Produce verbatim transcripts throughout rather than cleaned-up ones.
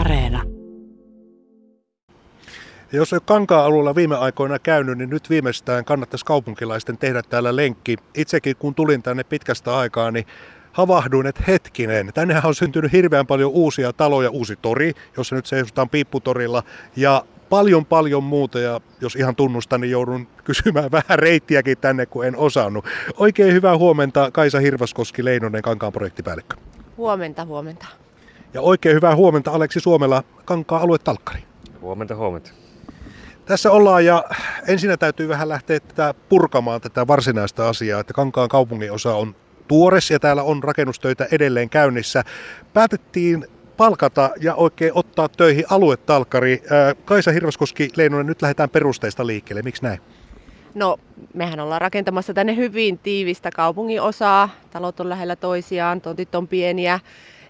Areena. Jos ei ole Kankaan alueella viime aikoina käynyt, niin nyt viimeistään kannattaisi kaupunkilaisten tehdä täällä lenkki. Itsekin kun tulin tänne pitkästä aikaa, niin havahduin, että hetkinen. Tännehän on syntynyt hirveän paljon uusia taloja, uusi tori, jossa nyt seisotaan Piipputorilla ja paljon paljon muuta. Ja jos ihan tunnustan, niin joudun kysymään vähän reittiäkin tänne, kun en osannut. Oikein hyvää huomenta, Kaisa Hirvaskoski-Leinonen, Kankaan projektipäällikkö. Huomenta, huomenta. Ja oikein hyvää huomenta, Aleksi Suomela, Kankaan aluetalkkari. Huomenta, huomenta. Tässä ollaan ja ensinnä täytyy vähän lähteä tätä purkamaan tätä varsinaista asiaa, että Kankaan kaupungin osa on tuores ja täällä on rakennustöitä edelleen käynnissä. Päätettiin palkata ja oikein ottaa töihin aluetalkkari. Kaisa Hirvaskoski-Leinonen, nyt lähdetään perusteista liikkeelle. Miksi näin? No, mehän ollaan rakentamassa tänne hyvin tiivistä kaupungin osaa. Talot on lähellä toisiaan, tontit on pieniä.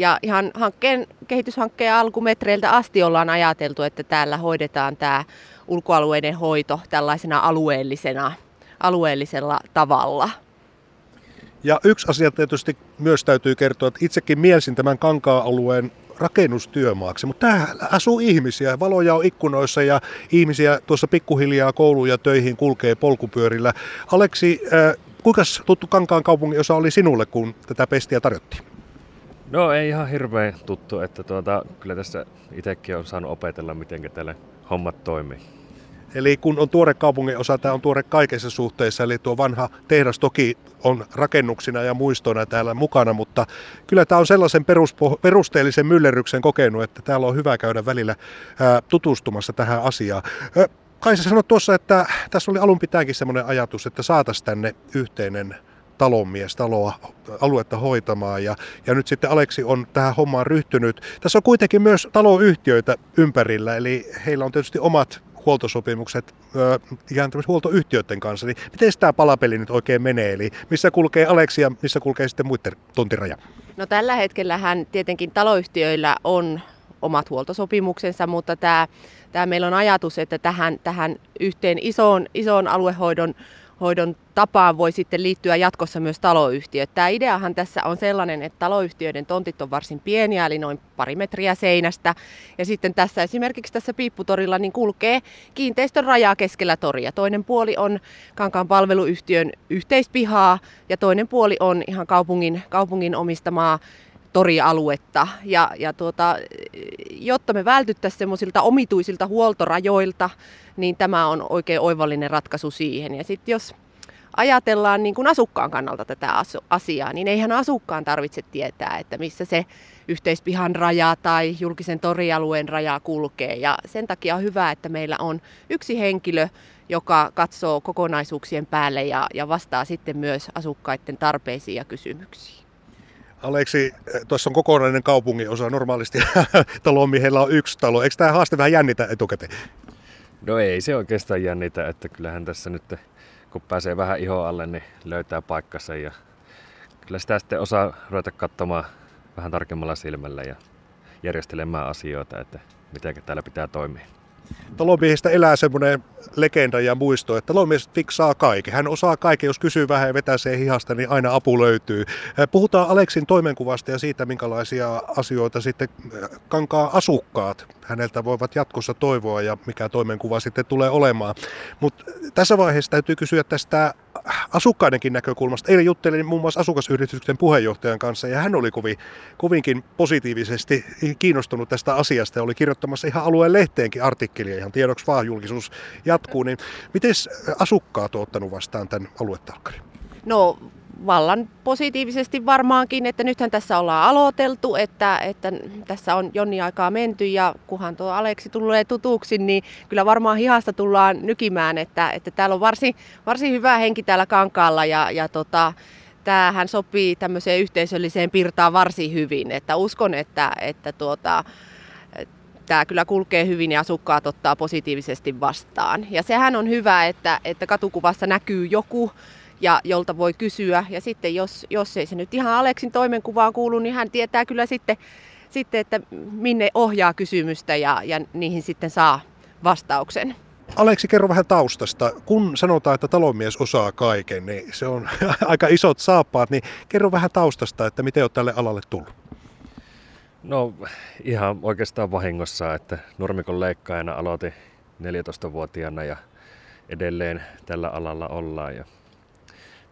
Ja ihan hankkeen, kehityshankkeen alkumetreiltä asti ollaan ajateltu, että täällä hoidetaan tämä ulkoalueiden hoito tällaisena alueellisena, alueellisella tavalla. Ja yksi asia tietysti myös täytyy kertoa, että itsekin mielsin tämän Kankaa-alueen rakennustyömaaksi, mutta täällä asuu ihmisiä, valoja on ikkunoissa ja ihmisiä tuossa pikkuhiljaa kouluun ja töihin kulkee polkupyörillä. Aleksi, kuinka tuttu Kankaan kaupungin osa oli sinulle, kun tätä pestiä tarjottiin? No ei ihan hirveän tuttu, että tuota, kyllä tässä itsekin on saanut opetella, miten täällä hommat toimii. Eli kun on tuore kaupungin osa, tämä on tuore kaikessa suhteessa, eli tuo vanha tehdas toki on rakennuksina ja muistoina täällä mukana, mutta kyllä tämä on sellaisen peruspo- perusteellisen myllerryksen kokenut, että täällä on hyvä käydä välillä ää, tutustumassa tähän asiaan. Ää, Kaisa sanoi tuossa, että tässä oli alun pitäänkin sellainen ajatus, että saataisiin tänne yhteinen talonmies, taloa, aluetta hoitamaan ja, ja nyt sitten Aleksi on tähän hommaan ryhtynyt. Tässä on kuitenkin myös taloyhtiöitä ympärillä, eli heillä on tietysti omat huoltosopimukset öö, ihan tämmöisen huoltoyhtiöiden kanssa, niin miten tämä palapeli nyt oikein menee? Eli missä kulkee Aleksi ja missä kulkee sitten muiden tontiraja? No tällä hetkellähän tietenkin taloyhtiöillä on omat huoltosopimuksensa, mutta tämä, tämä meillä on ajatus, että tähän, tähän yhteen isoon, isoon aluehoidon hoidon tapaan voi sitten liittyä jatkossa myös taloyhtiöt. Tämä ideahan tässä on sellainen, että taloyhtiöiden tontit on varsin pieniä, eli noin pari metriä seinästä. Ja sitten tässä esimerkiksi tässä Piipputorilla niin kulkee kiinteistön rajaa keskellä toria. Toinen puoli on Kankaan palveluyhtiön yhteispihaa ja toinen puoli on ihan kaupungin, kaupungin omistamaa torialuetta. Ja, ja tuota, jotta me vältyttäisiin semmoisilta omituisilta huoltorajoilta, niin tämä on oikein oivallinen ratkaisu siihen. Ja sitten jos ajatellaan niin kuin asukkaan kannalta tätä asiaa, niin eihän asukkaan tarvitse tietää, että missä se yhteispihan raja tai julkisen torialueen raja kulkee. Ja sen takia on hyvä, että meillä on yksi henkilö, joka katsoo kokonaisuuksien päälle ja, ja vastaa sitten myös asukkaiden tarpeisiin ja kysymyksiin. Aleksi, tuossa on kokonainen kaupungin osa. Normaalisti talomiehellä on yksi talo. Eikö tämä haaste vähän jännitä etukäteen? No ei se oikeastaan jännitä, että kyllähän tässä nyt kun pääsee vähän ihon alle, niin löytää paikkansa. Ja kyllä sitä sitten osaa ruveta katsomaan vähän tarkemmalla silmällä ja järjestelemään asioita, että miten täällä pitää toimia. Talonmiehistä elää semmoinen legenda ja muisto, että talonmies fiksaa kaiken. Hän osaa kaiken, jos kysyy vähän ja vetää sen hihasta, niin aina apu löytyy. Puhutaan Aleksin toimenkuvasta ja siitä, minkälaisia asioita sitten Kankaan asukkaat häneltä voivat jatkossa toivoa ja mikä toimenkuva sitten tulee olemaan. Mutta tässä vaiheessa täytyy kysyä tästä asukkaidenkin näkökulmasta. Eilen juttelin muun muassa asukasyhdistyksen puheenjohtajan kanssa ja hän oli kovin, kovinkin positiivisesti kiinnostunut tästä asiasta ja oli kirjoittamassa ihan alueen lehteenkin artikkelia, ihan tiedoksi vaan, julkisuus jatkuu. Niin miten asukkaat on ottanut vastaan tämän aluetalkkarin? No vallan positiivisesti varmaankin, että nythän tässä ollaan aloiteltu, että, että tässä on jonnin aikaa menty ja kunhan tuo Aleksi tulee tutuksi, niin kyllä varmaan hihasta tullaan nykimään, että, että täällä on varsin, varsin hyvä henki täällä Kankaalla ja, ja tota, tämähän sopii tämmöiseen yhteisölliseen pirtaan varsin hyvin, että uskon, että, että tuota, tämä kyllä kulkee hyvin ja asukkaat ottaa positiivisesti vastaan ja sehän on hyvä, että, että katukuvassa näkyy joku, ja jolta voi kysyä. Ja sitten jos, jos ei se nyt ihan Aleksin toimenkuvaan kuulu, niin hän tietää kyllä sitten, sitten että minne ohjaa kysymystä ja, ja niihin sitten saa vastauksen. Aleksi, kerro vähän taustasta. Kun sanotaan, että talonmies osaa kaiken, niin se on aika isot saappaat, niin kerro vähän taustasta, että miten olet tälle alalle tullut. No ihan oikeastaan vahingossa, että nurmikon leikkaajana aloitin neljätoistavuotiaana ja edelleen tällä alalla ollaan. Ja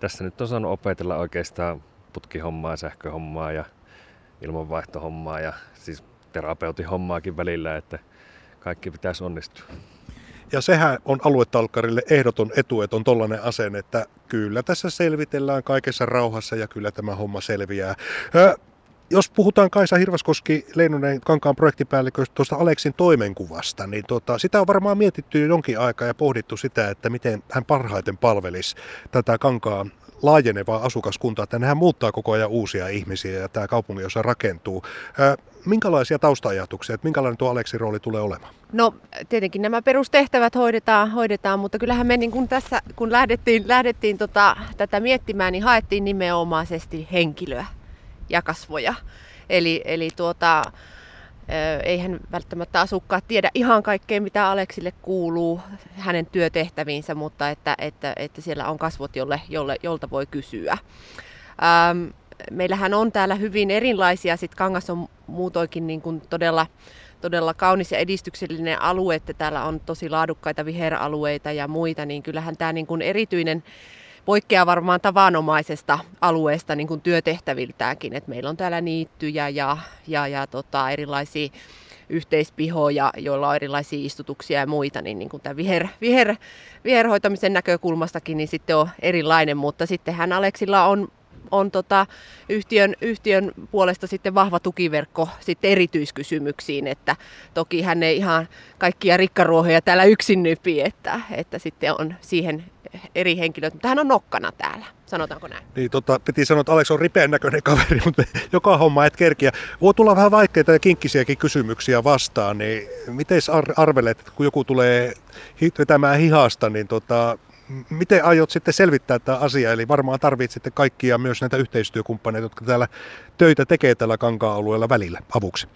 tässä nyt on saanut opetella oikeastaan putkihommaa, sähköhommaa ja ilmanvaihtohommaa ja siis terapeutinhommaakin välillä, että kaikki pitäisi onnistua. Ja sehän on aluetalkkarille ehdoton etu, että on tollainen asenne, että kyllä tässä selvitellään kaikessa rauhassa ja kyllä tämä homma selviää. Ö, jos puhutaan Kaisa Hirvaskoski-Leinonen Kankaan projektipäälliköstä tuosta Aleksin toimenkuvasta, niin tuota, sitä on varmaan mietitty jonkin aikaa ja pohdittu sitä, että miten hän parhaiten palvelisi tätä Kankaan laajenevaa asukaskuntaa. Hän muuttaa koko ajan uusia ihmisiä ja tämä kaupunginosa rakentuu. Ö, Minkälaisia tausta-ajatuksia, että minkälainen tuo Aleksin rooli tulee olemaan? No tietenkin nämä perustehtävät hoidetaan, hoidetaan mutta kyllähän me niin kun tässä, kun lähdettiin, lähdettiin tota, tätä miettimään, niin haettiin nimenomaisesti henkilöä ja kasvoja. Eli, eli tuota, eihän välttämättä asukkaat tiedä ihan kaikkea, mitä Aleksille kuuluu hänen työtehtäviinsä, mutta että, että, että siellä on kasvot, jolle, jolle, jolta voi kysyä. Ähm, Meillähän on täällä hyvin erilaisia, sit Kangas on muutoinkin niin kuin todella, todella kaunis ja edistyksellinen alue, että täällä on tosi laadukkaita viheralueita ja muita, niin kyllähän tämä niin kuin erityinen poikkeaa varmaan tavanomaisesta alueesta niin kuin työtehtäviltäänkin, että meillä on täällä niittyjä ja, ja, ja tota, erilaisia yhteispihoja, joilla on erilaisia istutuksia ja muita, niin, niin kuin tämä viher, viher, viherhoitamisen näkökulmastakin niin sitten on erilainen, mutta sittenhän Aleksilla on on tota, yhtiön, yhtiön puolesta sitten vahva tukiverkko sitten erityiskysymyksiin, että toki hän ei ihan kaikkia rikkaruohoja täällä yksin nypi, että, että sitten on siihen eri henkilöt, mutta hän on nokkana täällä, sanotaanko näin? Niin, tota, piti sanoa, että Aleks on ripeän näköinen kaveri, mutta joka homma et kerkiä. Voi tulla vähän vaikeita ja kinkkisiäkin kysymyksiä vastaan, niin miten arvelet, että kun joku tulee vetämään hihasta, niin tota... miten aiot sitten selvittää tämä asia? Eli varmaan tarvitsette kaikkia myös näitä yhteistyökumppaneita, jotka täällä töitä tekee tällä Kankaan-alueella välillä avuksi.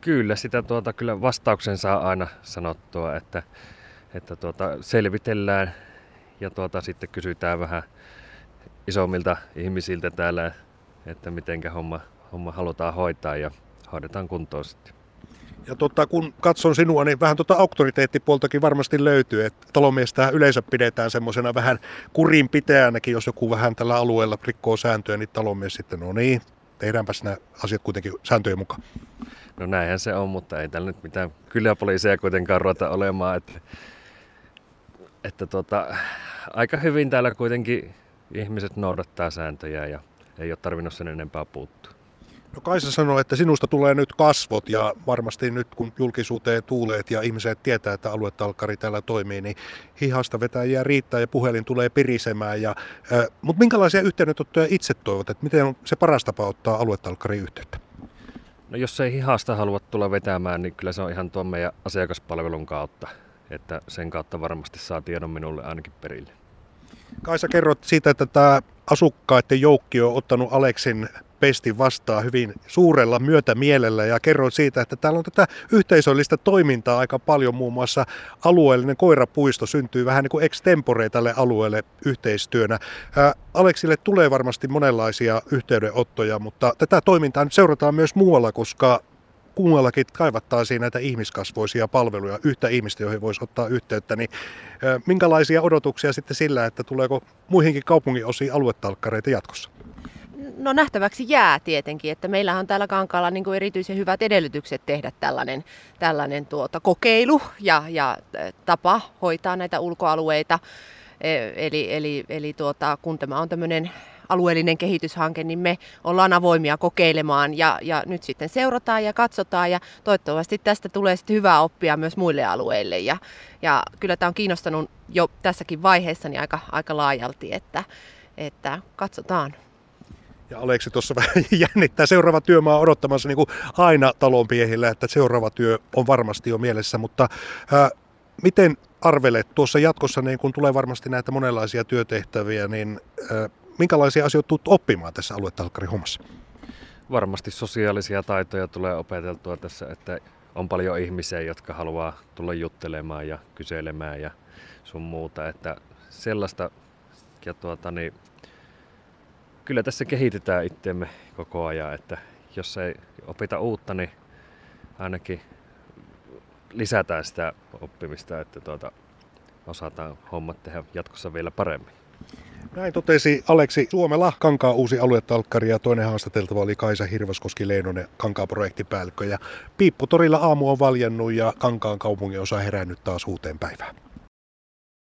Kyllä, sitä tuota, kyllä vastauksen saa aina sanottua, että, että tuota, selvitellään ja tuota, sitten kysytään vähän isommilta ihmisiltä täällä, että miten homma, homma halutaan hoitaa ja hoidetaan kuntoon sitten. Ja tota, kun katson sinua, niin vähän tuota auktoriteettipuoltakin varmasti löytyy, että talonmiestä yleensä pidetään semmoisena vähän kurinpitäjänäkin, jos joku vähän tällä alueella rikkoo sääntöjä, niin talonmies sitten, no niin, tehdäänpäs nämä asiat kuitenkin sääntöjen mukaan. No näinhän se on, mutta ei täällä nyt mitään kyläpoliiseja kuitenkaan ruveta olemaan, että, että tota, aika hyvin täällä kuitenkin ihmiset noudattaa sääntöjä ja ei ole tarvinnut sen enempää puuttua. No Kaisa sanoi, että sinusta tulee nyt kasvot ja varmasti nyt kun julkisuuteen tuuleet ja ihmiset tietää, että aluetalkkari täällä toimii, niin hihasta vetäjiä riittää ja puhelin tulee pirisemään. Ja, äh, mutta minkälaisia yhteydenottoja itse toivot? Että miten on se paras tapa ottaa aluetalkkari yhteyttä? No jos ei hihasta halua tulla vetämään, niin kyllä se on ihan tuon meidän asiakaspalvelun kautta. Että sen kautta varmasti saa tiedon minulle ainakin perille. Kaisa, kerrot siitä, että tämä asukkaiden joukki on ottanut Aleksin pestin vastaan hyvin suurella myötämielellä ja kerron siitä, että täällä on tätä yhteisöllistä toimintaa aika paljon, muun muassa alueellinen koirapuisto syntyy vähän niin kuin extempore tälle alueelle yhteistyönä. Ää, Aleksille tulee varmasti monenlaisia yhteydenottoja, mutta tätä toimintaa nyt seurataan myös muualla, koska kummallakin kaivattaisiin näitä ihmiskasvoisia palveluja, yhtä ihmistä, joihin voisi ottaa yhteyttä, niin ää, minkälaisia odotuksia sitten sillä, että tuleeko muihinkin kaupungin osiin aluetalkkareita jatkossa? No nähtäväksi jää tietenkin, että meillähän on täällä Kankaalla niin kuin erityisen hyvät edellytykset tehdä tällainen, tällainen tuota, kokeilu ja, ja tapa hoitaa näitä ulkoalueita. Eli, eli, eli tuota, kun tämä on tämmöinen alueellinen kehityshanke, niin me ollaan avoimia kokeilemaan ja, ja nyt sitten seurataan ja katsotaan ja toivottavasti tästä tulee sitten hyvää oppia myös muille alueille. Ja, ja kyllä tämä on kiinnostanut jo tässäkin vaiheessa niin aika, aika laajalti, että, että katsotaan. Ja Aleksi tuossa vähän jännittää. Seuraava työmaa odottamassa niin kuin aina talonpiehillä, että seuraava työ on varmasti jo mielessä. Mutta ää, miten arvelet tuossa jatkossa, niin kun tulee varmasti näitä monenlaisia työtehtäviä, niin ää, minkälaisia asioita tulet oppimaan tässä aluetalkkarin hommassa? Varmasti sosiaalisia taitoja tulee opeteltua tässä, että on paljon ihmisiä, jotka haluaa tulla juttelemaan ja kyselemään ja sun muuta. Että sellaista ja tuota niin... Kyllä tässä kehitetään itseämme koko ajan, että jos ei opita uutta, niin ainakin lisätään sitä oppimista, että tuota, osataan hommat tehdä jatkossa vielä paremmin. Näin totesi Aleksi Suomela, Kankaan uusi aluetalkkari, ja toinen haastateltava oli Kaisa Hirvaskoski-Leinonen, Kankaan projektipäällikkö. Ja Piipputorilla aamu on valjennut ja Kankaan kaupungin osa herännyt taas uuteen päivään.